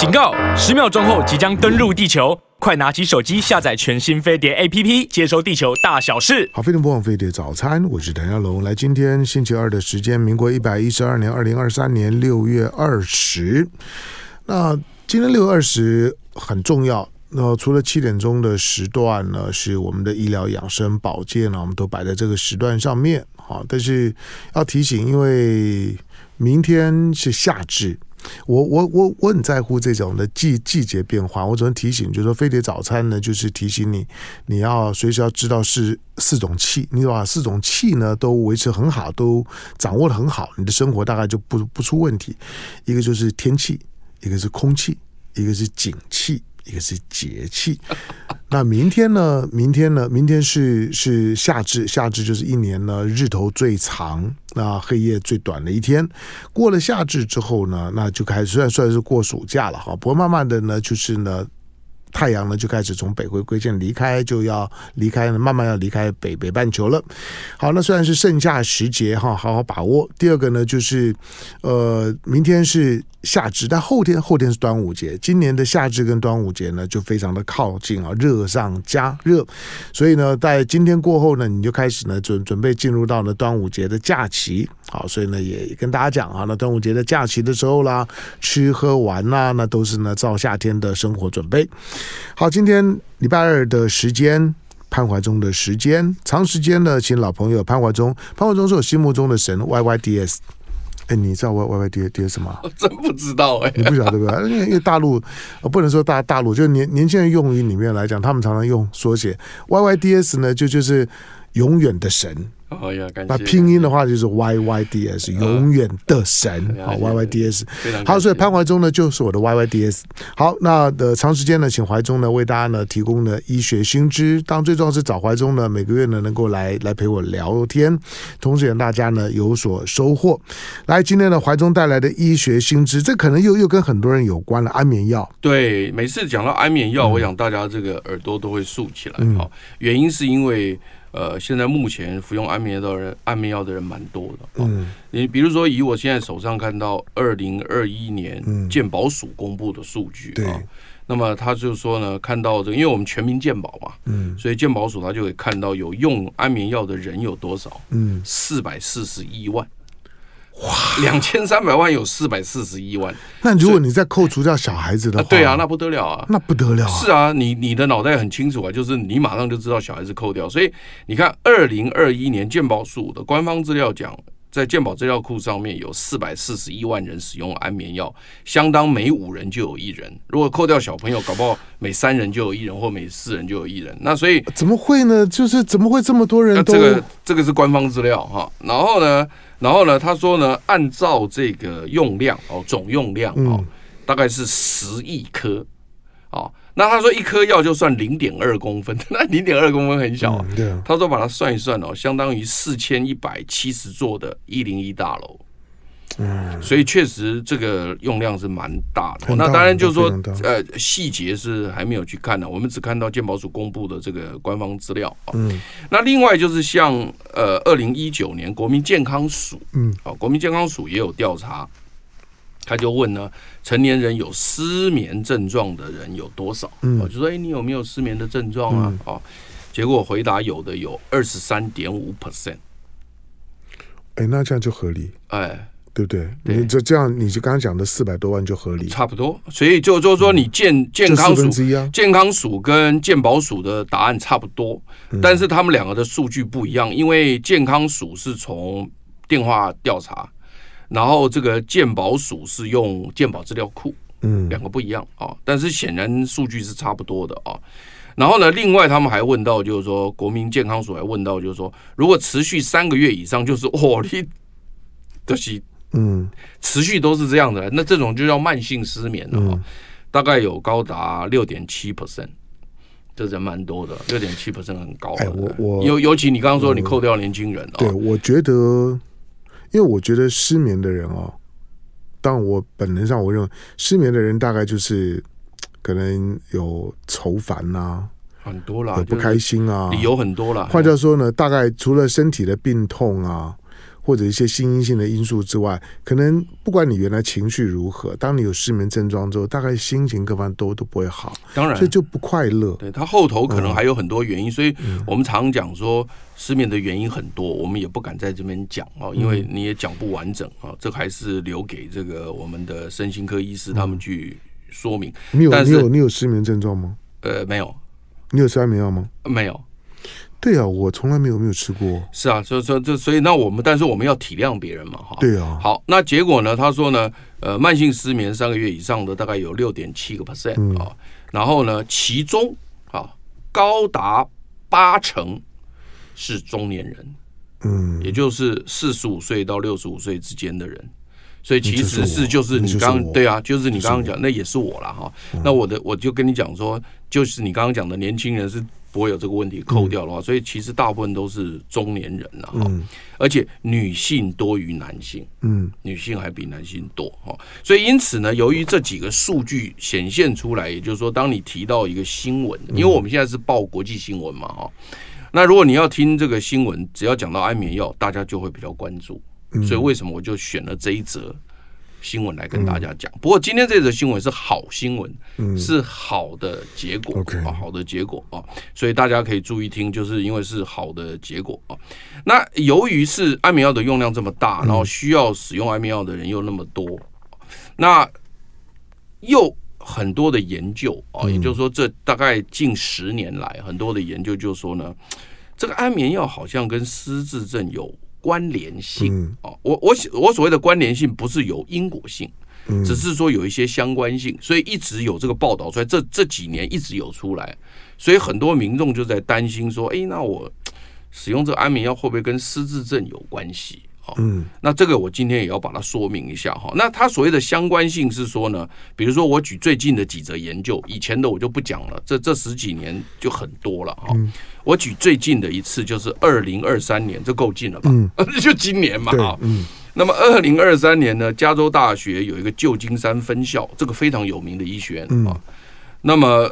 警告！10秒钟后即将登陆地球，快拿起手机下载全新飞碟 APP， 接收地球大小事。好，飞碟播放飞碟早餐，我是谭耀龙。来，今天星期二的时间，民国112年2023年6月20。那今天6月20很重要。那除了7点钟的时段呢，是我们的医疗养生保健呢，我们都摆在这个时段上面。好，但是要提醒，因为明天是夏至。我很在乎这种的季节变化，我只能提醒，就是说飞碟早餐呢，就是提醒你，你要随时要知道是4种气，你把4种气呢都维持很好，都掌握得很好，你的生活大概就不出问题。一个就是天气，一个是空气，一个是景气，一个是节气。那明天是夏至，夏至就是一年呢日头最长，那黑夜最短的一天。过了夏至之后呢，那就开始虽然是过暑假了哈，不过慢慢的呢，就是呢太阳呢就开始从北回归线离开，就要离开，慢慢要离开北半球了。好，那虽然是盛夏时节哈，好好把握。第二个呢就是明天是夏至，但后天是端午节。今年的夏至跟端午节呢就非常的靠近啊，热上加热，所以呢在今天过后呢，你就开始呢准备进入到呢端午节的假期。好，所以呢也跟大家讲啊，那端午节的假期的时候啦，吃喝玩啦，那都是呢照夏天的生活准备。好，今天礼拜二的时间，潘怀宗的时间，长时间呢请老朋友潘怀宗。潘怀宗是我心目中的神 YYDS。哎，你知道 YYDS 吗？我真不知道哎、欸，你不晓得对不对？因为大陆，不能说大陆，就是年轻人用语里面来讲，他们常常用缩写 YYDS 呢，就是永远的神。哦呀，感谢。那拼音的话就是 YYDS， 永远的神。好 ，YYDS。好，所以潘怀宗呢就是我的 YYDS。好，那长时间呢，请怀宗呢为大家呢提供呢医学新知。当然最重要是找怀宗呢每个月呢能够来陪我聊天，同时让大家呢有所收获。来，今天呢怀宗带来的医学新知，这可能又跟很多人有关了，安眠药。对，每次讲到安眠药，我想大家这个耳朵都会竖起来。好，原因是因为。现在目前服用安眠药的人蛮多的。你比如说以我现在手上看到2021年健保署公布的数据啊，那么他就说呢，看到这个，因为我们全民健保嘛，所以健保署他就可以看到有用安眠药的人有多少，441万。哇，2300万有441万，那如果你再扣除掉小孩子的话，对啊，那不得了啊，那不得了啊，是啊，你的脑袋很清楚啊，就是你马上就知道小孩子扣掉，所以你看，2021年健保署的官方资料讲，在健保资料库上面有441万人使用安眠药，相当每5人就有1人。如果扣掉小朋友，搞不好每3人就有1人，或每4人就有1人。那所以怎么会呢？就是怎么会这么多人都？这个是官方资料哈，然后呢，他说呢，按照这个用量哦，总用量哦，大概是10亿颗哦。那他说一颗药就算0.2公分，那0.2公分很小啊。对啊。他说把它算一算哦，相当于4170座的101大楼。所以确实这个用量是蛮大的。那当然就是说，细节是还没有去看的，我们只看到健保署公布的这个官方资料啊。那另外就是像2019年国民健康署，国民健康署也有调查。他就问呢，成年人有失眠症状的人有多少？就说你有没有失眠的症状啊？结果回答有的有23.5%。哎，那这样就合理，哎，对不对？对你这样，你就刚刚讲的400多万就合理，差不多。所以就是说，你健康署跟健保署的答案差不多，但是他们两个的数据不一样，因为健康署是从电话调查。然后这个健保署是用健保资料库，两个不一样啊，但是显然数据是差不多的啊。然后呢，另外他们还问到，就是说国民健康署还问到，就是说如果持续3个月以上，就是你就是持续都是这样的，那这种就叫慢性失眠了啊，大概有高达 6.7%。这人蛮多的， 6.7% 很高的。尤其你刚刚说你扣掉年轻人啊，对，我觉得。因为我觉得失眠的人哦，当然我本能上我认为失眠的人大概就是可能有愁烦啊，很多啦，有不开心啊，理由很多啦。换句话说呢，大概除了身体的病痛啊，或者一些心因性的因素之外，可能不管你原来情绪如何，当你有失眠症状之后，大概心情各方都不会好，当然，所以就不快乐。对，它后头可能还有很多原因，所以我们常讲说失眠的原因很多，我们也不敢在这边讲啊，因为你也讲不完整啊，这还是留给这个我们的身心科医师他们去说明。你有失眠症状吗？没有。你有吃安眠药吗？没有。对啊，我从来没有吃过。是啊，所以那我们，但是我们要体谅别人嘛，哈。对啊。好，那结果呢？他说呢，慢性失眠3个月以上的大概有6.7%啊，然后呢，其中啊高达80%是中年人，也就是45岁到65岁之间的人。所以其实是就是你刚对啊，就是你刚刚讲，那也是我了哈。那我就跟你讲说，就是你刚刚讲的年轻人是不会有这个问题，扣掉的话，所以其实大部分都是中年人了哈。而且女性多于男性，女性还比男性多哈。所以因此呢，由于这几个数据显现出来，也就是说，当你提到一个新闻，因为我们现在是报国际新闻嘛哈，那如果你要听这个新闻，只要讲到安眠药，大家就会比较关注。所以为什么我就选了这一则新闻来跟大家讲？不过今天这则新闻是好新闻，是好的结果啊，好的结果啊，所以大家可以注意听，就是因为是好的结果啊。那由于是安眠药的用量这么大，然后需要使用安眠药的人又那么多，那又很多的研究啊，也就是说，这大概近10年来，很多的研究就说呢，这个安眠药好像跟失智症有关联性啊，我所谓的关联性不是有因果性，只是说有一些相关性，所以一直有这个报道出来，这几年一直有出来，所以很多民众就在担心说，哎，那我使用这个安眠药会不会跟失智症有关系啊？那这个我今天也要把它说明一下哈。那它所谓的相关性是说呢，比如说我举最近的几则研究，以前的我就不讲了，这10几年就很多了哈。我举最近的一次就是2023年，这够近了吧？就今年嘛啊。那么2023年呢，加州大学有一个旧金山分校，这个非常有名的医学院啊。那么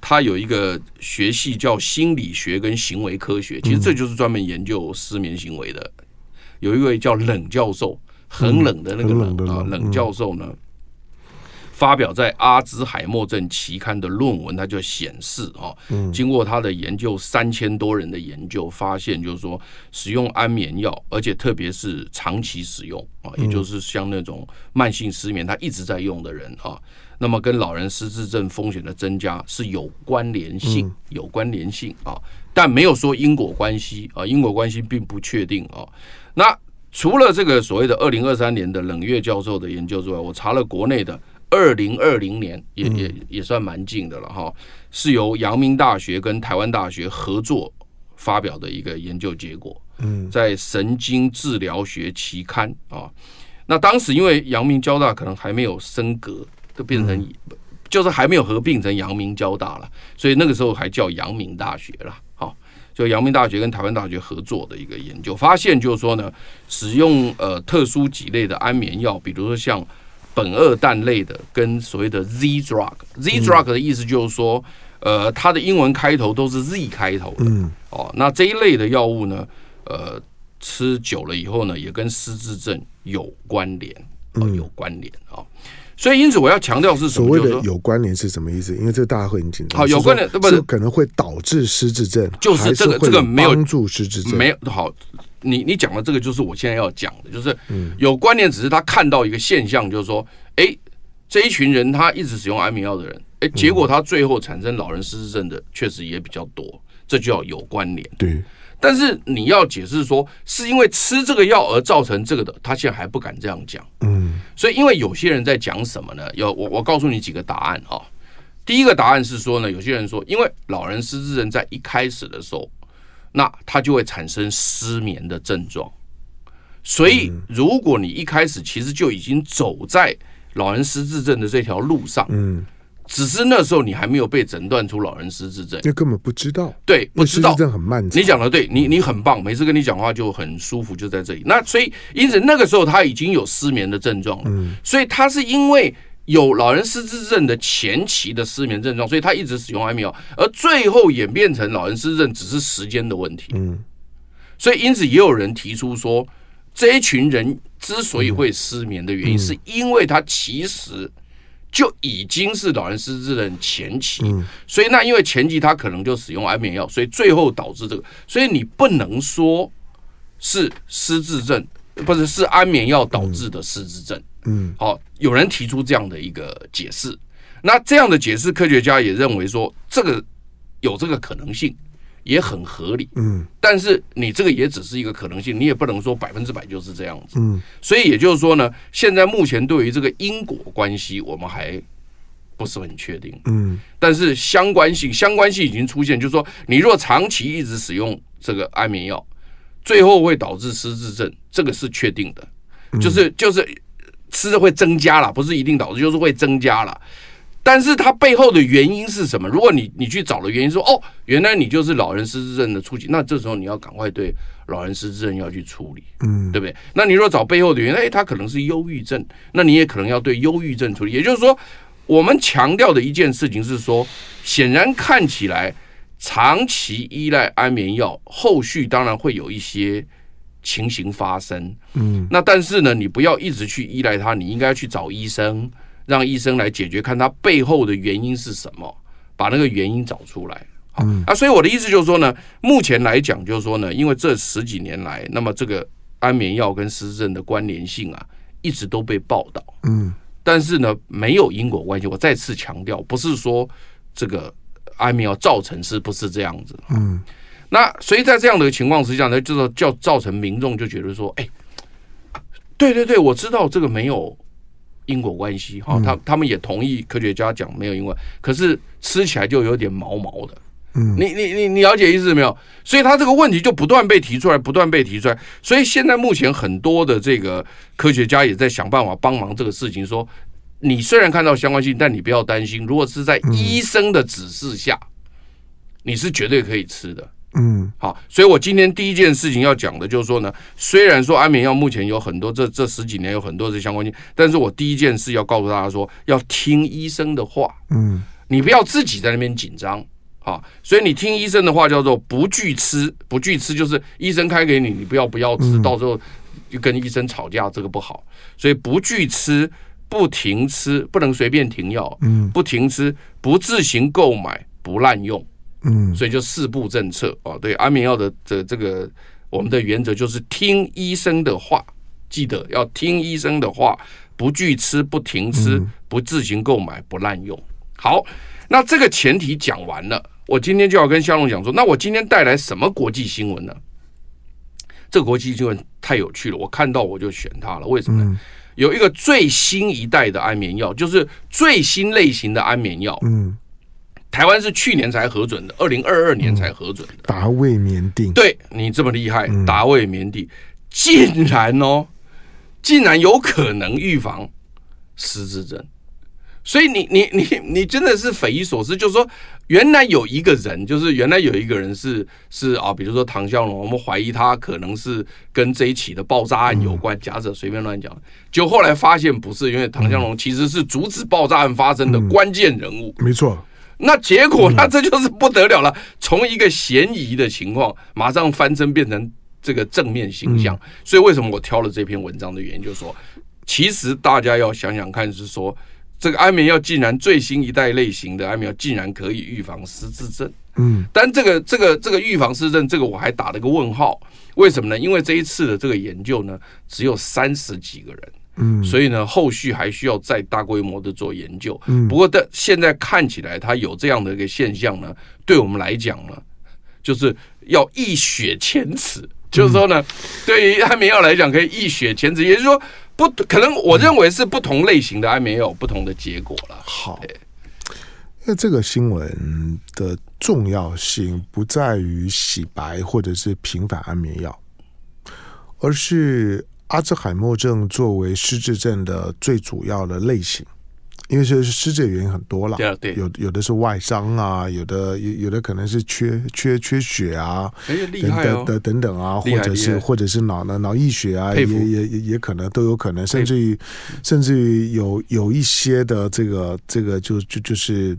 它有一个学系叫心理学跟行为科学，其实这就是专门研究失眠行为的。有一位叫冷教授，很冷的那个冷啊，冷教授呢，发表在阿兹海默症期刊的论文，他就显示啊，经过他的研究，3000多人的研究发现，就是说使用安眠药，而且特别是长期使用啊，也就是像那种慢性失眠，他一直在用的人啊，那么跟老人失智症风险的增加是有关联性，有关联性啊，但没有说因果关系啊，因果关系并不确定啊。那除了这个所谓的2023年的冷月教授的研究之外，我查了国内的2020年，也算蛮近的了哈，是由阳明大学跟台湾大学合作发表的一个研究结果，在《神经治疗学》期刊啊。那当时因为阳明交大可能还没有升格，都变成就是还没有合并成阳明交大了，所以那个时候还叫阳明大学了。就阳明大学跟台湾大学合作的一个研究发现，就是说呢，使用特殊几类的安眠药，比如说像苯二氮类的跟所谓的 Z drug。Z drug 的意思就是说，它的英文开头都是 Z 开头的。哦，那这一类的药物呢，吃久了以后呢，也跟失智症有关联，有关联啊。哦，所以，因此我要强调是什么？所谓的有关联是什么意思？因为这个大家会很紧张。好，有关联不是可能会导致失智症，就是这个没有帮助失智症。没有好，你讲的这个就是我现在要讲的，就是有关联，只是他看到一个现象，就是说，哎，这一群人他一直使用安眠药的人，哎，结果他最后产生老人失智症的确实也比较多，这就叫有关联。对。但是你要解释说是因为吃这个药而造成这个的，他现在还不敢这样讲。所以因为有些人在讲什么呢？我告诉你几个答案啊。第一个答案是说呢，有些人说，因为老人失智症在一开始的时候，那他就会产生失眠的症状，所以如果你一开始其实就已经走在老人失智症的这条路上，只是那时候你还没有被诊断出老人失智症，那根本不知道。对，不知道。失智症很漫长。你讲的对，你很棒，每次跟你讲话就很舒服，就在这里。那所以，因此那个时候他已经有失眠的症状了，所以他是因为有老人失智症的前期的失眠症状，所以他一直使用安眠药，而最后演变成老人失智症只是时间的问题。所以因此也有人提出说，这一群人之所以会失眠的原因，是因为他其实就已经是老年失智的前期，所以那因为前期他可能就使用安眠药，所以最后导致这个，所以你不能说是失智症，不是，是安眠药导致的失智症。好，有人提出这样的一个解释，那这样的解释，科学家也认为说这个有这个可能性。也很合理，但是你这个也只是一个可能性，你也不能说100%就是这样子，所以也就是说呢，现在目前对于这个因果关系，我们还不是很确定，但是相关性已经出现，就是说，你若长期一直使用这个安眠药，最后会导致失智症，这个是确定的，就是吃会增加了，不是一定导致，就是会增加了。但是它背后的原因是什么？如果你去找的原因说，哦，原来你就是老人失智症的初期，那这时候你要赶快对老人失智症要去处理，对不对？那你如果找背后的原因，它可能是忧郁症，那你也可能要对忧郁症处理。也就是说，我们强调的一件事情是说，显然看起来长期依赖安眠药，后续当然会有一些情形发生，那但是呢，你不要一直去依赖它，你应该去找医生。让医生来解决，看他背后的原因是什么，把那个原因找出来。好，所以我的意思就是说呢，目前来讲就是说呢，因为这十几年来，那么这个安眠药跟失智症的关联性啊，一直都被报道。但是呢，没有因果关系。我再次强调，不是说这个安眠药造成，是不是这样子？那所以在这样的情况之下呢，就是造成民众就觉得说，哎，对，我知道这个没有。因果关系哈，他们也同意科学家讲没有因果，可是吃起来就有点毛毛的。你了解意思没有？所以他这个问题就不断被提出来。所以现在目前很多的这个科学家也在想办法帮忙这个事情说，你虽然看到相关性，但你不要担心，如果是在医生的指示下，你是绝对可以吃的。好，所以我今天第一件事情要讲的就是说呢，虽然说安眠药目前有很多这十几年有很多的相关性，但是我第一件事要告诉大家说，要听医生的话，你不要自己在那边紧张啊。所以你听医生的话叫做不拒吃，就是医生开给你，你不要吃，到时候就跟医生吵架，这个不好。所以不拒吃，不停吃，不能随便停药，不停吃，不自行购买，不滥用。所以就四步政策啊，对安眠药的这个我们的原则就是听医生的话，记得要听医生的话，不拒吃，不停吃，不自行购买，不滥用。好，那这个前提讲完了，我今天就要跟夏龙讲说，那我今天带来什么国际新闻呢？这个国际新闻太有趣了，我看到我就选它了，为什么呢？有一个最新一代的安眠药，就是最新类型的安眠药，台湾是去年才核准的，2022年才核准的。达味眠定，对你这么厉害，达味眠定竟然有可能预防失智症，所以你真的是匪夷所思。就是说，原来有一个人是比如说唐湘龙，我们怀疑他可能是跟这一起的爆炸案有关，假设随便乱讲，就后来发现不是，因为唐湘龙其实是阻止爆炸案发生的关键人物，没错。那结果，那这就是不得了了。从一个嫌疑的情况，马上翻身变成这个正面形象。所以为什么我挑了这篇文章的原因，就是说，其实大家要想想看，是说这个安眠药竟然最新一代类型的安眠药竟然可以预防失智症。但这个预防失智症，这个我还打了个问号。为什么呢？因为这一次的这个研究呢，只有30几个人。所以呢，后续还需要再大规模的做研究。不过现在看起来，它有这样的一个现象呢，对我们来讲呢，就是要一雪前耻。就是说呢，对于安眠药来讲，可以一雪前耻，也就是说，不可能，我认为是不同类型的安眠药有不同的结果了。好，那这个新闻的重要性不在于洗白或者是平反安眠药，而是。阿兹海默症作为失智症的最主要的类型，因为失智原因很多了，对，有的是外伤啊，有的可能是缺血啊，厉害哦，等等啊，或者是脑溢血啊，也可能都有可能，甚至于有一些的这个就是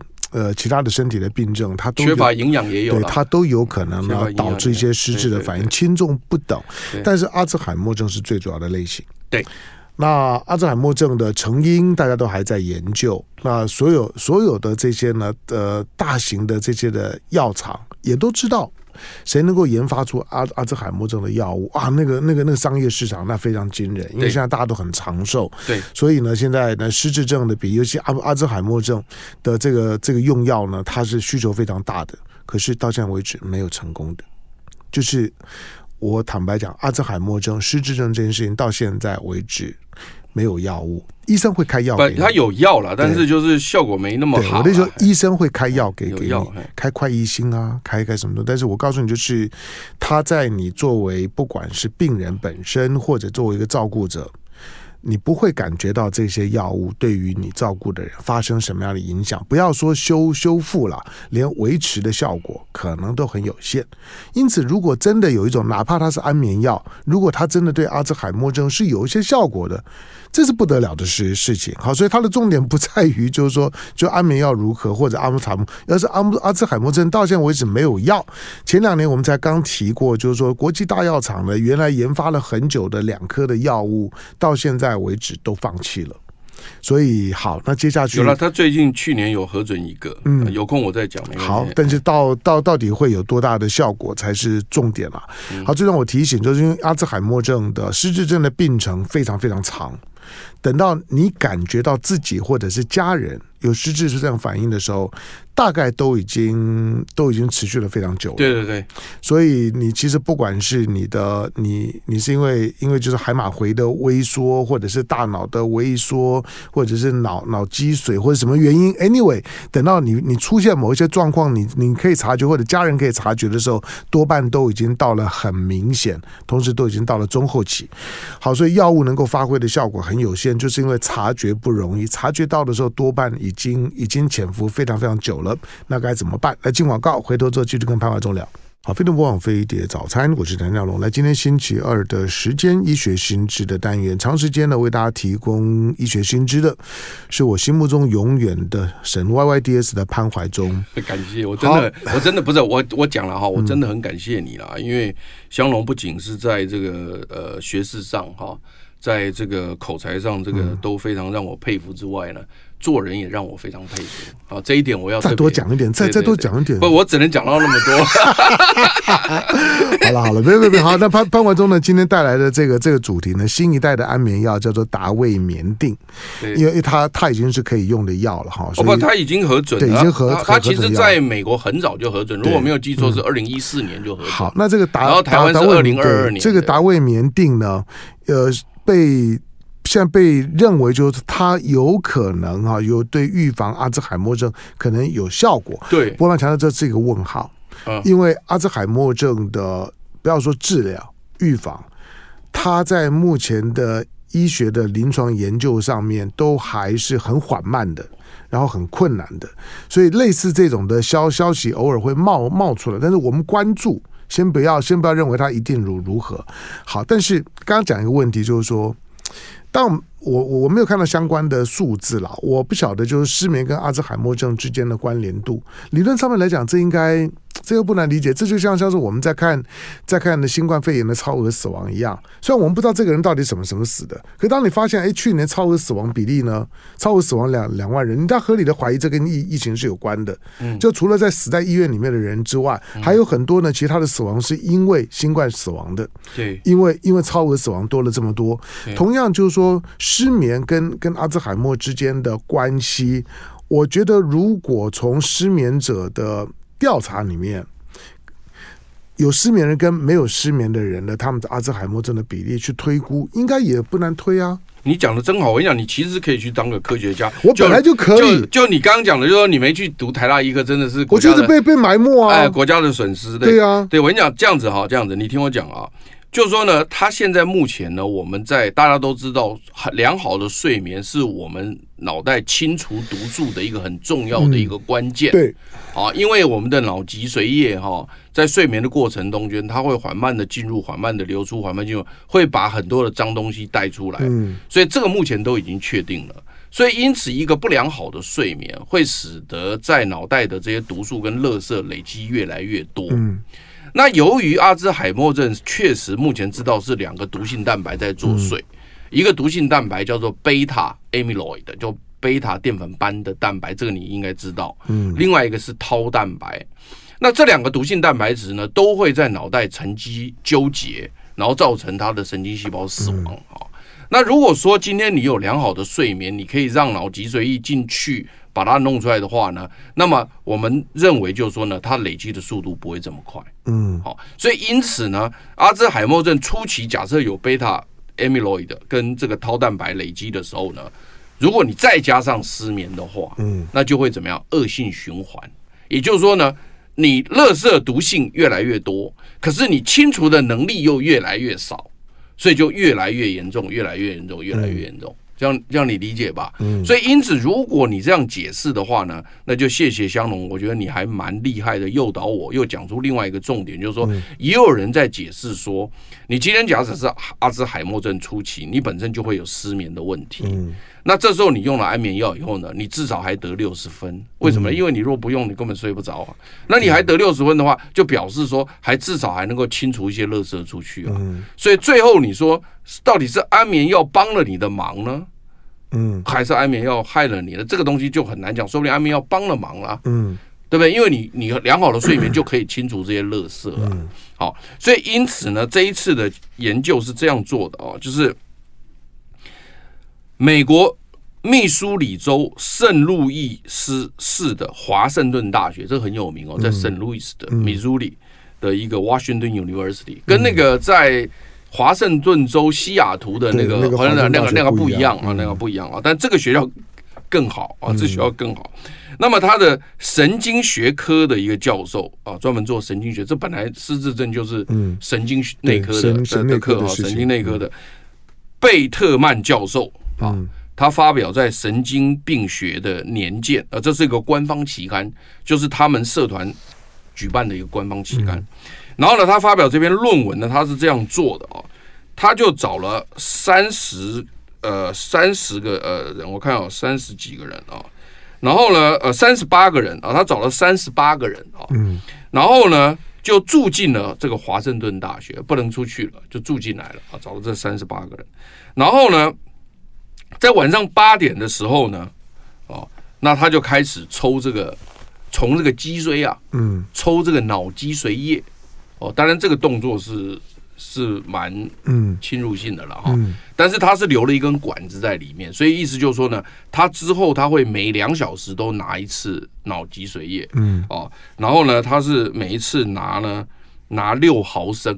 其他的身体的病症，它都缺乏营养也有，对，它都有可能呢导致一些失智的反应，轻重不等。但是阿兹海默症是最主要的类型。对。那阿兹海默症的成因大家都还在研究，那所有的这些呢，大型的这些的药厂也都知道谁能够研发出阿兹海默症的药物啊，那个商业市场那非常惊人，因为现在大家都很长寿，对，所以呢现在呢失智症的比尤其阿兹海默症的这个用药呢，它是需求非常大的，可是到现在为止没有成功的，就是。我坦白讲，阿兹海默症、失智症这件事情到现在为止没有药物，医生会开药给你。他有药了，但是就是效果没那么好。我那时候医生会开药给你，开快益新啊，开什么的。但是我告诉你，就是他在你作为不管是病人本身，或者作为一个照顾者，你不会感觉到这些药物对于你照顾的人发生什么样的影响。不要说修复了，连维持的效果可能都很有限。因此如果真的有一种，哪怕它是安眠药，如果它真的对阿兹海默症是有一些效果的，这是不得了的事情。好，所以它的重点不在于就是说就安眠药如何，或者阿兹海默症到现在为止没有药。前2年我们才刚提过，就是说国际大药厂呢原来研发了很久的2颗的药物到现在为止都放弃了。所以好，那接下去有了，他最近去年有核准一个，有空我再讲。好，但是到底会有多大的效果才是重点啦。好，最让我提醒就是因为阿兹海默症的失智症的病程非常非常长，等到你感觉到自己或者是家人有失智症这样反应的时候，大概都已经持续了非常久了。对对对，所以你其实不管是你是因为就是海马回的微缩，或者是大脑的微缩，或者是脑积水，或者什么原因 ，anyway， 等到你出现某一些状况，你可以察觉或者家人可以察觉的时候，多半都已经到了很明显，同时都已经到了中后期。好，所以药物能够发挥的效果很有限，就是因为察觉不容易，察觉到的时候多半已经潜伏非常非常久了，那该怎么办？来进广告，回头之后继续跟潘华忠聊。好，飞碟播网飞碟早餐，我是谭耀龙。来，今天星期二的时间，医学新知的单元，长时间呢为大家提供医学新知的，是我心目中永远的神 YYDS 的潘怀忠。感谢，我真的不是我讲了哈，我真的很感谢你啦，因为湘龙不仅是在这个学识上哈，在这个口才上，这个都非常让我佩服之外呢。做人也让我非常佩服啊，这一点我要再多讲一点，再多讲一点。不，我只能讲到那么多。好了，别好。那潘怀忠呢，今天带来的这个主题呢，新一代的安眠药叫做达胃眠定，因为它已经是可以用的药了哈。不，它已经核准了，对，已经核准。它其实在美国很早就核准，如果没有记错是2014年就核准。好，那这个达，然后台湾是2022年。这个达胃眠定呢，现在被认为就是它有可能有对预防阿兹海默症可能有效果。对，不过我强调这是一个问号，因为阿兹海默症的不要说治疗预防，它在目前的医学的临床研究上面都还是很缓慢的，然后很困难的，所以类似这种的消息偶尔会冒出来，但是我们关注，先不要认为它一定如何好。但是刚刚讲一个问题就是说。但我没有看到相关的数字啦，我不晓得就是失眠跟阿兹海默症之间的关联度。理论上面来讲，这又不难理解，这就像是我们在看的新冠肺炎的超额死亡一样。虽然我们不知道这个人到底什么死的，可当你发现去年超额死亡比例呢，超额死亡2万人，你大合理的怀疑这跟疫情是有关的。就除了在死在医院里面的人之外，还有很多呢其他的死亡是因为新冠死亡的。对，因为超额死亡多了这么多。同样就是说。失眠跟阿兹海默之间的关系，我觉得如果从失眠者的调查里面，有失眠人跟没有失眠的人的他们的阿兹海默症的比例去推估，应该也不难推啊。你讲的真好，我跟你讲，你其实可以去当个科学家。我本来就可以。就你刚刚讲的，就是说你没去读台大医科，真的是我觉得被埋没啊，国家的损失。对啊，对我跟你讲，这样子，你听我讲啊。就是说呢，他现在目前呢，我们大家都知道，良好的睡眠是我们脑袋清除毒素的一个很重要的一个关键。对，啊，因为我们的脑脊髓液哈，在睡眠的过程中间，它会缓慢的进入，缓慢的流出，缓慢进入，会把很多的脏东西带出来。所以这个目前都已经确定了。所以因此一个不良好的睡眠会使得在脑袋的这些毒素跟垃圾累积越来越多。那由于阿兹海默症确实目前知道是2个毒性蛋白在作祟，一个毒性蛋白叫做 beta amyloid 就贝塔淀粉斑的蛋白，这个你应该知道。另外一个是tau蛋白。那这2个毒性蛋白质呢，都会在脑袋沉积纠结，然后造成它的神经细胞死亡。那如果说今天你有良好的睡眠，你可以让脑脊髓液进去把它弄出来的话呢，那么我们认为就是说呢，它累积的速度不会这么快。所以因此呢，阿兹海默症初期假设有贝塔 amyloid 跟这个tau蛋白累积的时候呢，如果你再加上失眠的话，那就会怎么样？恶性循环。也就是说呢，你垃圾毒性越来越多，可是你清除的能力又越来越少，所以就越来越严重，越来越严重，越来越严重。这样你理解吧？所以因此，如果你这样解释的话呢，那就谢谢香农，我觉得你还蛮厉害的，诱导我又讲出另外一个重点，就是说，也有人在解释说，你今天假设是阿兹海默症初期，你本身就会有失眠的问题。那这时候你用了安眠药以后呢，你至少还得60分，为什么？因为你若不用，你根本睡不着啊。那你还得60分的话，就表示说还至少还能够清除一些垃圾出去啊。所以最后你说，到底是安眠药帮了你的忙呢，还是安眠药害了你呢？这个东西就很难讲，说不定安眠药帮了忙啦，对不对？因为你良好的睡眠就可以清除这些垃圾啊。好，所以因此呢，这一次的研究是这样做的哦，就是美国密苏里州圣路易斯市的华盛顿大学，这很有名哦，在圣路易斯的Missouri的一个 Washington University， 跟那个在华盛顿州西雅图的那个那个不一样啊，那个不一样啊，但这个学校更好啊，这学校更好。那么他的神经学科的一个教授啊，专门做神经学，这本来失智症就是神经内科的课啊，神经内科的贝特曼教授啊，他发表在《神经病学》的年鉴啊，这是一个官方期刊，就是他们社团举办的一个官方期刊。然后呢，他发表这篇论文呢，他是这样做的哦，他就找了30个人，我看有30几个人啊、哦，然后呢，38个人啊、哦，他找了38个人啊、哦，然后呢就住进了这个华盛顿大学，不能出去了，就住进来了啊，找了这38个人，然后呢，在晚上8点的时候呢，哦，那他就开始抽这个，从这个脊髓啊，抽这个脑脊髓液。哦，当然这个动作是蛮侵入性的了哈，但是他是留了一根管子在里面，所以意思就是说呢，他之后他会每2小时都拿一次脑脊髓液，哦，然后呢，他是每一次拿6毫升，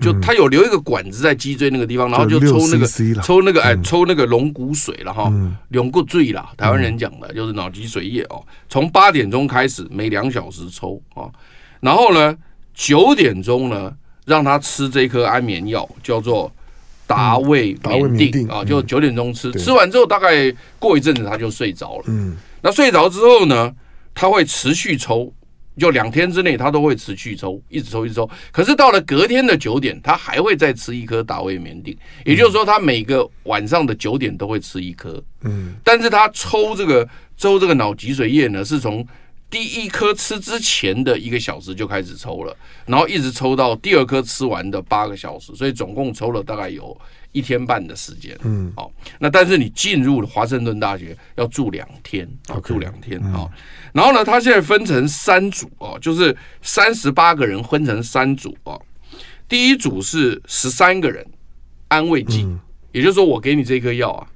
就他有留一个管子在脊椎那个地方，然后就抽那个龙骨水了哈，龙骨水啦，台湾人讲的就是脑脊髓液哦，从8点钟开始每2小时抽啊，然后呢。9点钟呢，让他吃这颗安眠药，叫做达味眠定啊，就9点钟吃，吃完之后大概过一阵子他就睡着了。那睡着之后呢，他会持续抽，就2天之内他都会持续抽，一直抽一直抽。可是到了隔天的9点，他还会再吃一颗达味眠定，也就是说他每个晚上的9点都会吃一颗。但是他抽这个脑脊髓液呢，是从第1颗吃之前的1个小时就开始抽了，然后一直抽到第2颗吃完的8个小时，所以总共抽了大概有1天半的时间。好，那但是你进入华盛顿大学要住2天，住2天啊。然后呢，他现在分成3组啊，就是38个人分成3组啊。第一组是13个人安慰剂，也就是说我给你这颗药啊，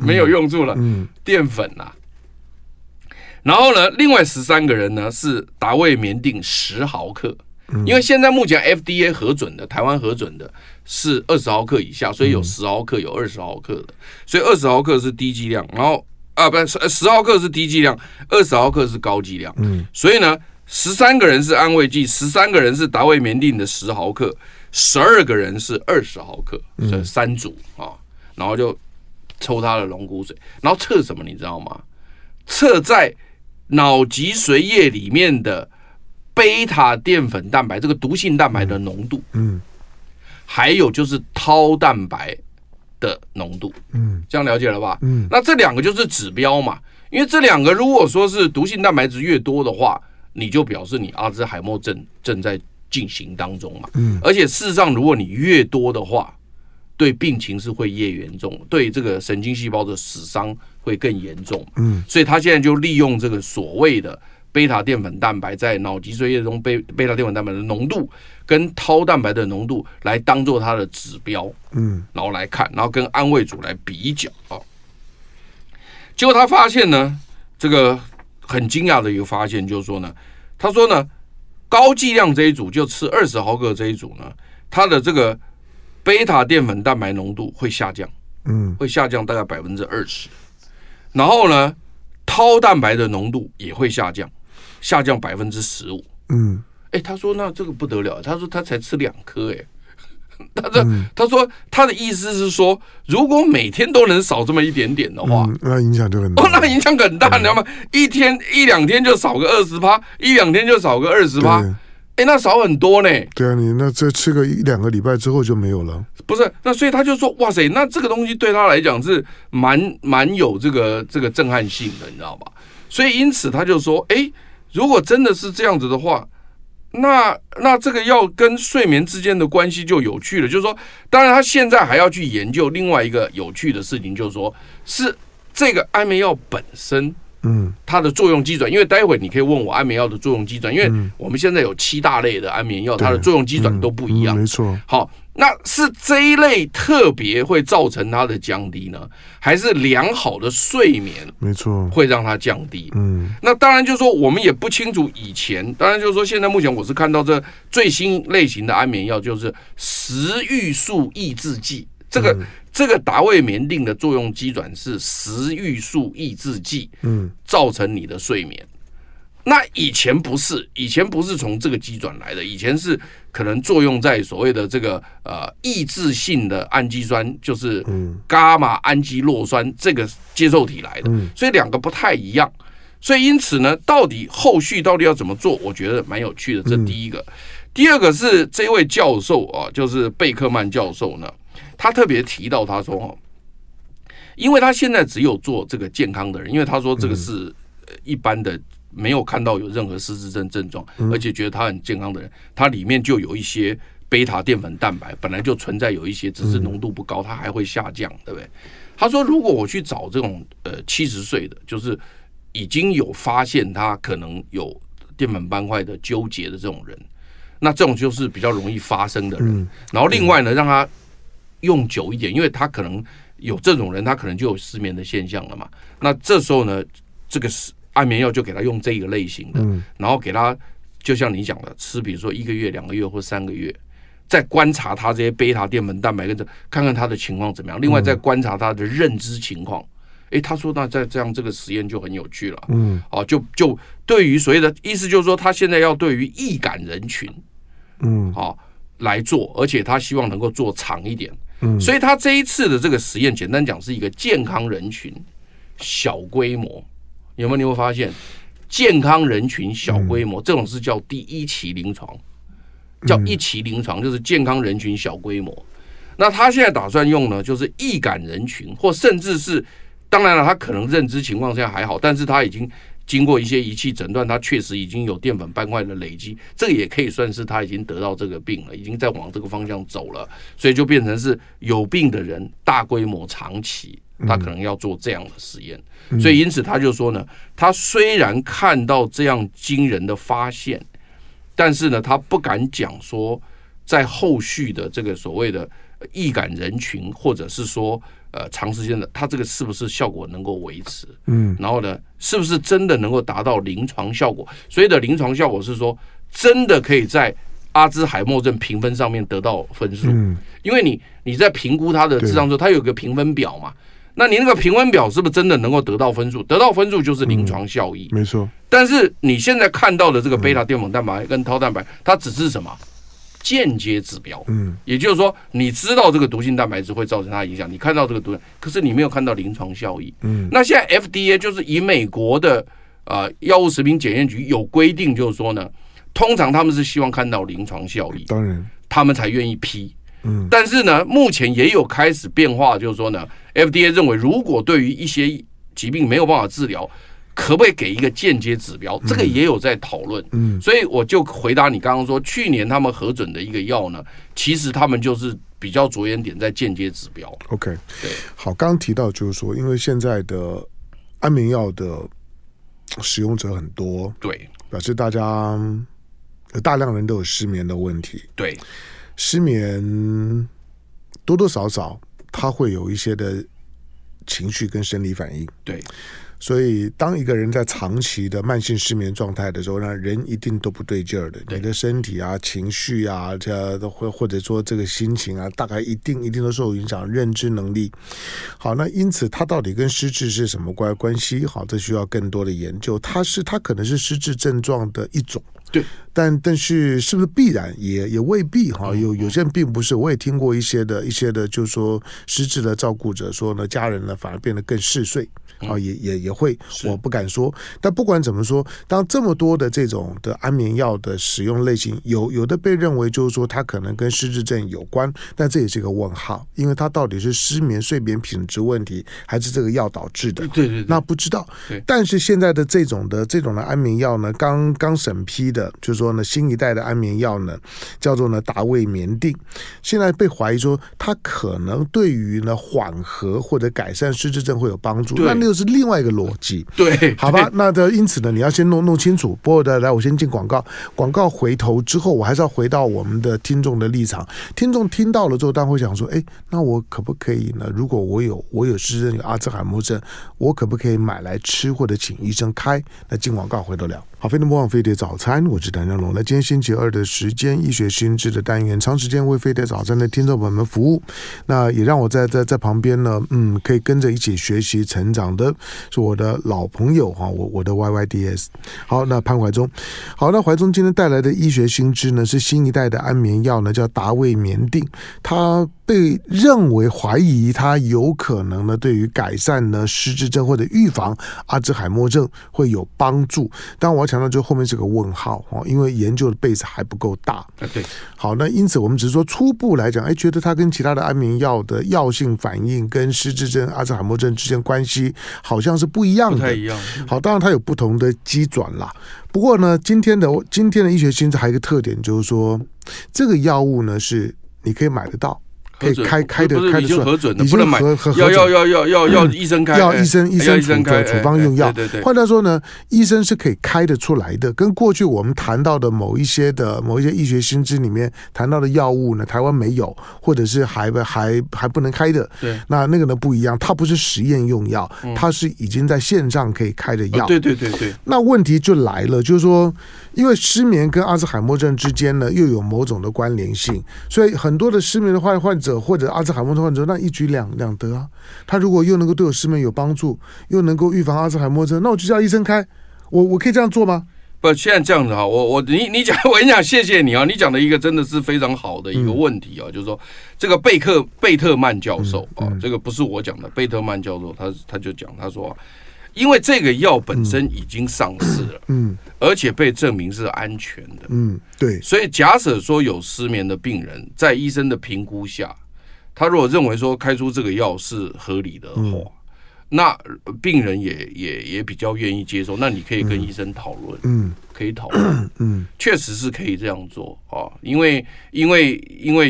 没有用处了，淀粉啊。然后呢，另外13个人呢是达味眠定10毫克，因为现在目前 FDA 核准的，台湾核准的是20毫克以下，所以有10毫克，有20毫克的，所以20毫克是低剂量，然后10毫克是低剂量，20毫克是高剂量，所以呢，13个人是安慰剂，13个人是达味眠定的10毫克，12个人是20毫克，所以3组啊，然后就抽他的龙骨水，然后测什么你知道吗？测在脑脊髓液里面的贝塔淀粉蛋白这个毒性蛋白的浓度，还有就是tau蛋白的浓度。嗯，这样了解了吧？嗯，那这两个就是指标嘛，因为这两个如果说是毒性蛋白质越多的话，你就表示你阿兹海默症正在进行当中嘛。嗯，而且事实上，如果你越多的话，对病情是会越严重，对这个神经细胞的死伤会更严重。嗯，所以他现在就利用这个所谓的贝塔淀粉蛋白在脑脊髓液中贝塔淀粉蛋白的浓度跟tau蛋白的浓度来当做它的指标，嗯，然后来看，然后跟安慰组来比较啊。结果他发现呢，这个很惊讶的一个发现就是说呢，他说呢，高剂量这一组就吃20毫克这一组呢，它的这个贝塔淀粉蛋白浓度会下降，嗯，会下降大概20%，然后呢，tau蛋白的浓度也会下降，下降15%。嗯，哎，他说那这个不得了，他说他才吃2颗，哎，他说他的意思是说，如果每天都能少这么一点点的话，嗯，那影响就很大，哦，那影响很大，你知道吗？一天1-2天就少个20%，1-2天就少个20%。哎，那少很多呢。对啊，你那这吃个1-2个礼拜之后就没有了。不是，那所以他就说，哇塞，那这个东西对他来讲是蛮有这个震撼性的，你知道吧？所以因此他就说，哎，如果真的是这样子的话，那这个要跟睡眠之间的关系就有趣了。就是说，当然他现在还要去研究另外一个有趣的事情，就是说是这个安眠药本身。嗯，它的作用机转，因为待会你可以问我安眠药的作用机转，因为我们现在有7大类的安眠药，它的作用机转都不一样。没错。好，那是这一类特别会造成它的降低呢，还是良好的睡眠？没错，会让它降低。嗯，那当然就是说我们也不清楚以前，当然就是说现在目前我是看到这最新类型的安眠药就是食欲素抑制剂，这个达味眠定的作用机转是食欲素抑制剂，嗯，造成你的睡眠。那以前不是从这个机转来的，以前是可能作用在所谓的这个抑制性的氨基酸，就是伽马氨基酪酸这个接受体来的，所以两个不太一样。所以因此呢，后续到底要怎么做，我觉得蛮有趣的。这第一个，第二个是这位教授啊，就是贝克曼教授呢。他特别提到，他说，因为他现在只有做这个健康的人，因为他说这个是一般的，没有看到有任何失智症症状，而且觉得他很健康的人，他里面就有一些贝塔淀粉蛋白本来就存在，有一些只是浓度不高，它还会下降，对不对？他说，如果我去找这种70岁的，就是已经有发现他可能有淀粉斑块的纠结的这种人，那这种就是比较容易发生的人。然后另外呢，让他用久一点，因为他可能有这种人，他可能就有失眠的现象了嘛。那这时候呢，这个安眠药就给他用这个类型的，然后给他就像你讲的，吃比如说1个月、2个月或3个月，再观察他这些贝塔淀粉蛋白跟着看看他的情况怎么样。另外再观察他的认知情况。哎，他说那再这样这个实验就很有趣了。嗯，啊，就对于所谓的意思就是说，他现在要对于易感人群，啊，来做，而且他希望能够做长一点。所以他这一次的这个实验，简单讲是一个健康人群小规模，有没有？你会发现健康人群小规模，这种是叫一期临床，就是健康人群小规模。那他现在打算用呢，就是易感人群，或甚至是，当然了，他可能认知情况下还好，但是他已经经过一些仪器诊断，他确实已经有淀粉斑块的累积，这个也可以算是他已经得到这个病了，已经在往这个方向走了，所以就变成是有病的人大规模长期，他可能要做这样的实验。所以因此他就说呢，他虽然看到这样惊人的发现，但是呢，他不敢讲说在后续的这个所谓的易感人群，或者是说长时间的，它这个是不是效果能够维持？然后呢，是不是真的能够达到临床效果？所谓的临床效果是说，真的可以在阿兹海默症评分上面得到分数，因为你在评估它的智商时，它有个评分表嘛，那你那个评分表是不是真的能够得到分数？得到分数就是临床效益，没错。但是你现在看到的这个贝塔淀粉蛋白跟tau蛋白，它只是什么？间接指标，也就是说，你知道这个毒性蛋白质会造成它影响，你看到这个毒，可是你没有看到临床效益。那现在 FDA 就是以美国的药物食品检验局有规定，就是说呢，通常他们是希望看到临床效益，当然他们才愿意批。嗯，但是呢，目前也有开始变化，就是说呢 ，FDA 认为如果对于一些疾病没有办法治疗，可不可以给一个间接指标？这个也有在讨论。嗯，所以我就回答你刚刚说，去年他们核准的一个药呢，其实他们就是比较着眼点在间接指标。OK， 对，好，刚刚提到就是说，因为现在的安眠药的使用者很多，对，表示大家有大量人都有失眠的问题，对，失眠多多少少它会有一些的情绪跟生理反应，对。所以当一个人在长期的慢性失眠状态的时候呢，人一定都不对劲儿的，你的身体啊、情绪啊，或者说这个心情啊，大概一定都受影响，认知能力。好，那因此它到底跟失智是什么关系？好，这需要更多的研究。它可能是失智症状的一种。对，但是是不是必然也未必哈？有些人并不是，我也听过一些的，就是说失智的照顾者说呢，家人呢反而变得更嗜睡啊，也会，我不敢说。但不管怎么说，当这么多的这种的安眠药的使用类型，有的被认为就是说它可能跟失智症有关，但这也是一个问号，因为它到底是失眠睡眠品质问题，还是这个药导致的？对，那不知道。但是现在的这种的安眠药呢，刚审批的。就是说呢，新一代的安眠药呢，叫做呢达卫眠定，现在被怀疑说它可能对于呢缓和或者改善失智症会有帮助，那又是另外一个逻辑。对，好吧，那因此呢，你要先弄清楚。不过的，来，我先进广告回头之后，我还是要回到我们的听众的立场。听众听到了之后，当然会想说，哎，那我可不可以呢？如果我有失智症，有阿兹海默症，我可不可以买来吃或者请医生开？那进广告回头聊。好，飞碟播放飞碟早餐，我是谭正龙。那今天星期二的时间，医学新知的单元，长时间为飞碟早餐的听众朋友们服务。那也让我在旁边呢，可以跟着一起学习成长的是我的老朋友哈，我的 YYDS。好，那潘怀宗，好，那怀宗今天带来的医学新知呢，是新一代的安眠药呢，叫达卫眠定，它被认为怀疑它有可能呢，对于改善呢失智症或者预防阿兹海默症会有帮助。但我要强调，就后面是个问号哈，因为研究的 base 还不够大。对，好，那因此我们只是说初步来讲，哎，觉得它跟其他的安眠药的药性反应跟失智症、阿兹海默症之间关系好像是不一样的，不太一样。好，当然它有不同的机转啦。不过呢，今天的医学新知还有一个特点，就是说这个药物呢是你可以买得到。可以开的已经核准了，不能买，要医生开，要医生处方用药。换句话说呢，医生是可以开得出来的。跟过去我们谈到的某一些医学新知里面谈到的药物呢，台湾没有，或者是还不能开的。对，那个呢不一样，它不是实验用药，它是已经在线上可以开的药。对。那问题就来了，就是说，因为失眠跟阿兹海默症之间呢又有某种的关联性，所以很多的失眠的患者或者阿兹海默症患者，那一举两得啊！他如果又能够对我失眠有帮助，又能够预防阿兹海默症，那我就叫医生开。我可以这样做吗？不，现在这样子哈，你讲，我很想谢谢你啊！你讲的一个真的是非常好的一个问题啊，就是说这个贝特曼教授啊，这个不是我讲的，贝特曼教授他就讲，他说，因为这个药本身已经上市了，而且被证明是安全的，对，所以假设说有失眠的病人，在医生的评估下，他如果认为说开出这个药是合理的话，那病人也比较愿意接受，那你可以跟医生讨论，可以讨论，确实是可以这样做啊，因为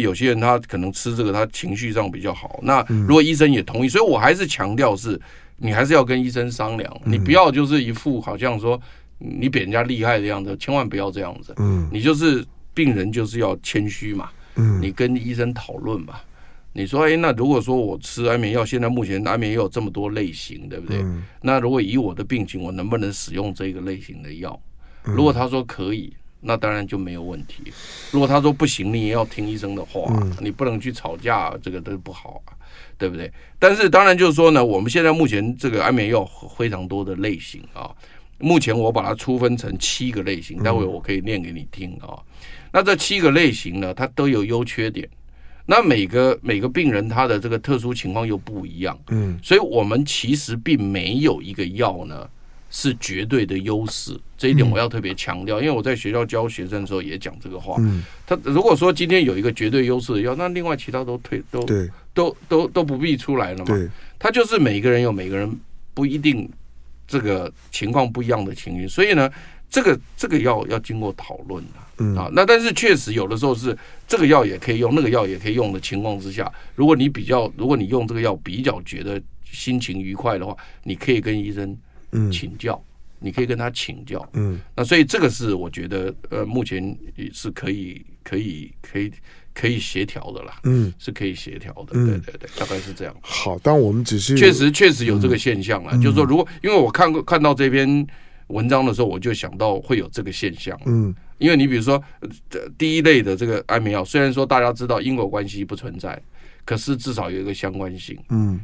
有些人他可能吃这个，他情绪上比较好，那如果医生也同意，所以我还是强调是。你还是要跟医生商量，你不要就是一副好像说你比人家厉害的样子，千万不要这样子。你就是病人就是要谦虚嘛，你跟医生讨论嘛。你说，哎，那如果说我吃安眠药，现在目前安眠药有这么多类型，对不对？那如果以我的病情，我能不能使用这个类型的药？如果他说可以，那当然就没有问题。如果他说不行，你也要听医生的话，你不能去吵架，这个都不好啊。对不对？但是当然就是说呢，我们现在目前这个安眠药非常多的类型啊，目前我把它粗分成7个类型，待会我可以念给你听啊。那这7个类型呢，它都有优缺点，那每个病人他的这个特殊情况又不一样，所以我们其实并没有一个药呢是绝对的优势，这一点我要特别强调，因为我在学校教学生的时候也讲这个话。他如果说今天有一个绝对优势的药，那另外其他都不必出来了嘛。他就是每个人有每个人不一定这个情况不一样的情形，所以呢，这个药要经过讨论的啊。那但是确实有的时候是这个药也可以用，那个药也可以用的情况之下，如果你用这个药比较觉得心情愉快的话，你可以跟医生。请教，你可以跟他请教。那所以这个是我觉得目前是可以协调的啦。是可以协调的。对，大概是这样。好，但我们只是确实有这个现象啦。就是说，如果因为我看到这篇文章的时候，我就想到会有这个现象。因为你比如说第一类的这个安眠药，虽然说大家知道因果关系不存在。可是至少有一个相关性，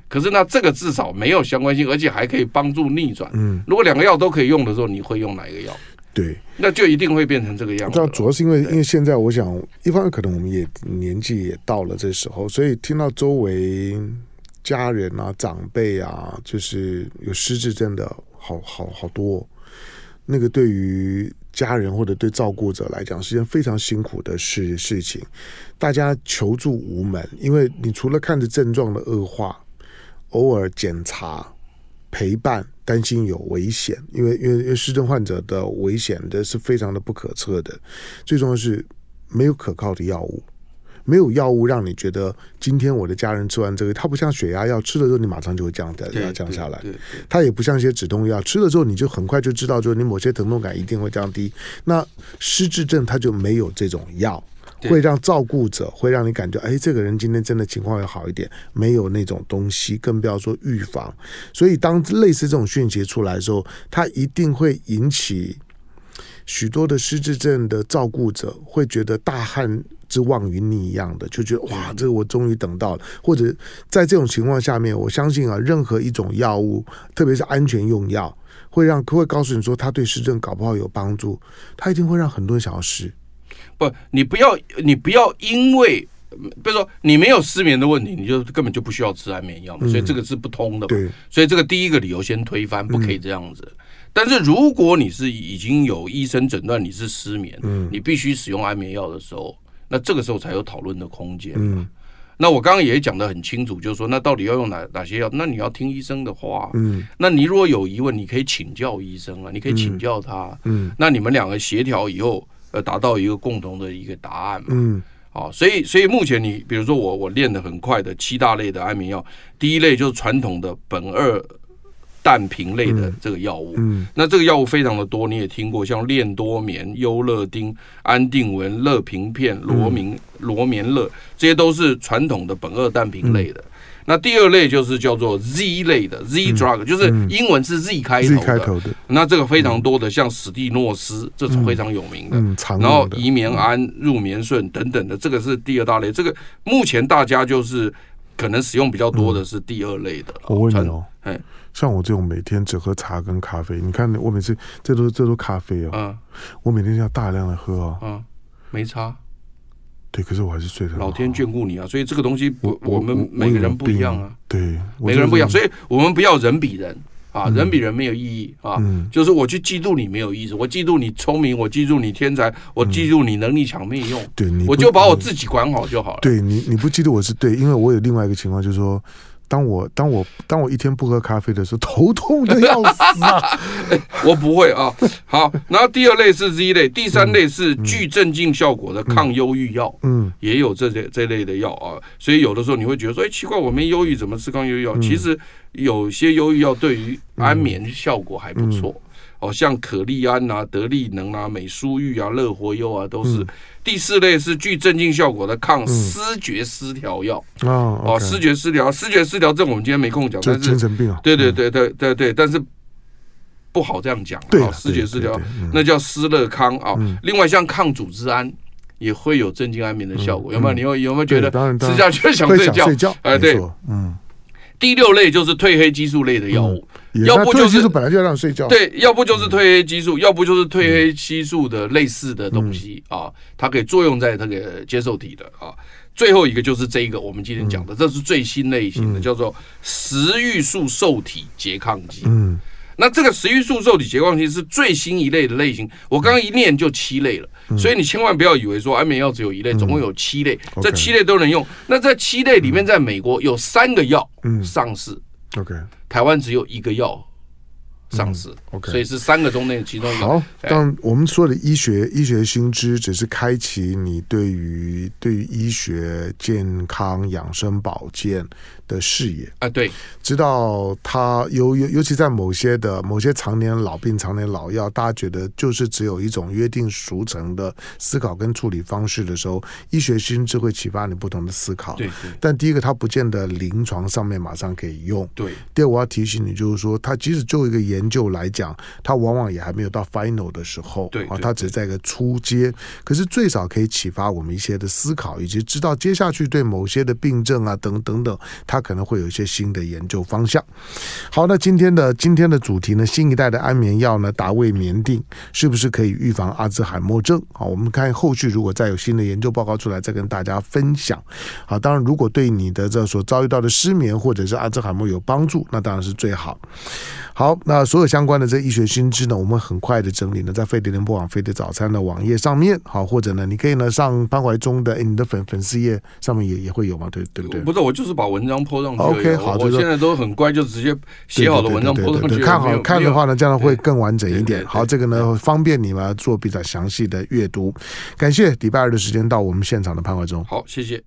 可是那这个至少没有相关性，而且还可以帮助逆转，如果两个药都可以用的时候，你会用哪一个药？对，那就一定会变成这个样子。主要是因为现在我想，一方面可能我们也年纪也到了这时候，所以听到周围家人啊、长辈啊，就是有失智症的，好多，那个对于家人或者对照顾者来讲是件非常辛苦的事情，大家求助无门，因为你除了看着症状的恶化，偶尔检查、陪伴、担心有危险，因为失智患者的危险的是非常的不可测的，最重要是没有可靠的药物。没有药物让你觉得今天我的家人吃完这个，它不像血压药吃了之后你马上就会降下来，它也不像一些止痛药吃了之后你就很快就知道就你某些疼痛感一定会降低。那失智症它就没有这种药会让照顾者会让你感觉哎，这个人今天真的情况要好一点，没有那种东西，更不要说预防。所以当类似这种讯息出来的时候，它一定会引起许多的失智症的照顾者会觉得大汗之望云泥一样的，就觉得哇，这个我终于等到了。或者在这种情况下面，我相信啊，任何一种药物，特别是安全用药，会告诉你说它对失智搞不好有帮助，它一定会让很多人想要试。你不要因为。比如说你没有失眠的问题，你就根本就不需要吃安眠药嘛，所以这个是不通的嘛。所以这个第一个理由先推翻，不可以这样子。但是如果你是已经有医生诊断你是失眠，你必须使用安眠药的时候，那这个时候才有讨论的空间。那我刚刚也讲得很清楚，就是说那到底要用哪些药，那你要听医生的话。那你如果有疑问，你可以请教医生啊，你可以请教他。那你们两个协调以后，达到一个共同的一个答案嘛。好，所以目前你比如说我练得很快的七大类的安眠药，第一类就是传统的苯二氮平类的这个药物，那这个药物非常的多，你也听过，像链多眠、优乐丁、安定纹、乐平片、罗眠乐，这些都是传统的苯二氮平类的。那第二类就是叫做 Z 类的 Z drug， 就是英文是 Z 开头的。那这个非常多的，像史蒂诺斯，这是非常有名的。然后移眠胺、入眠顺等等的，这个是第二大类。这个目前大家就是可能使用比较多的是第二类的。我问你哦，像我这种每天只喝茶跟咖啡，你看我每次这都咖啡哦，我每天要大量的喝哦，没差。对，可是我还是睡得很好。老天眷顾你啊！所以这个东西我们每个人不一样啊。对，每个人不一样，所以我们不要人比人啊，人比人没有意义啊。就是我去嫉妒你没有意思，我嫉妒你聪明，我嫉妒你天才，我嫉妒你能力强没有用。对，我就把我自己管好就好了。对你不嫉妒我是对，因为我有另外一个情况，就是说。当我一天不喝咖啡的时候，头痛的要死啊！我不会啊。好，然后第二类是 Z 类，第三类是具镇静效果的抗忧郁药，也有这类的药啊。所以有的时候你会觉得说，奇怪，我没忧郁，怎么吃抗忧郁药？其实有些忧郁药对于安眠效果还不错。像可利安啊、德利能啊、美舒玉啊、乐活优啊，都是。第四类是具镇静效果的抗思觉失调药。思觉失调症我们今天没空讲，但是精神病啊。对，但是不好这样讲。对，思觉失调那叫思乐康啊。另外像抗组织胺。也会有镇静安眠的效果，有没有？你有没有觉得吃下去想睡觉？对，第六类就是褪黑激素类的药物，要不就是褪黑激素本来就要让睡觉，对，要不就是褪黑激素，要不就是褪黑激素的类似的东西啊，它可以作用在这个接受体的啊。最后一个就是这一个我们今天讲的，这是最新类型的，叫做食欲素受体拮抗剂。那这个食欲素受体拮抗性是最新一类的类型，我刚刚一念就7类了，所以你千万不要以为说安眠药只有一类，总共有7类，这7类都能用。那这7类里面，在美国有3个药上市，台湾只有1个药上市，所以是3个中内其中一个。好，但我们说的医学新知，只是开启你对于医学、健康、养生、保健的视野啊，对，知道它尤其在某些常年老病、常年老药，大家觉得就是只有一种约定俗成的思考跟处理方式的时候，医学新知会启发你不同的思考。对，但第一个，它不见得临床上面马上可以用。对，第二，我要提醒你，就是说，它即使就一个研究来讲，它往往也还没有到 final 的时候，对，它只是在一个初阶，可是最少可以启发我们一些的思考，以及知道接下去对某些的病症啊等等，它可能会有一些新的研究方向。好，那今天的主题呢，新一代的安眠药呢，达味眠定是不是可以预防阿兹海默症？好，我们看后续如果再有新的研究报告出来，再跟大家分享。好，当然如果对你的这所遭遇到的失眠或者是阿兹海默有帮助，那当然是最好。好，那所有相关的这医学新知呢，我们很快的整理呢，在飞碟联播网、飞碟早餐的网页上面，好，或者呢，你可以呢上潘怀宗的你的粉丝页上面也会有嘛，对不对？不是，我就是把文章po上去。OK， 好，我现在都很乖，就直接写好的文章po上去。看好看的话呢，这样会更完整一点。对对对对，好，这个呢方便你们做比较详细的阅读。感谢礼拜二的时间到我们现场的潘怀宗。好，谢谢。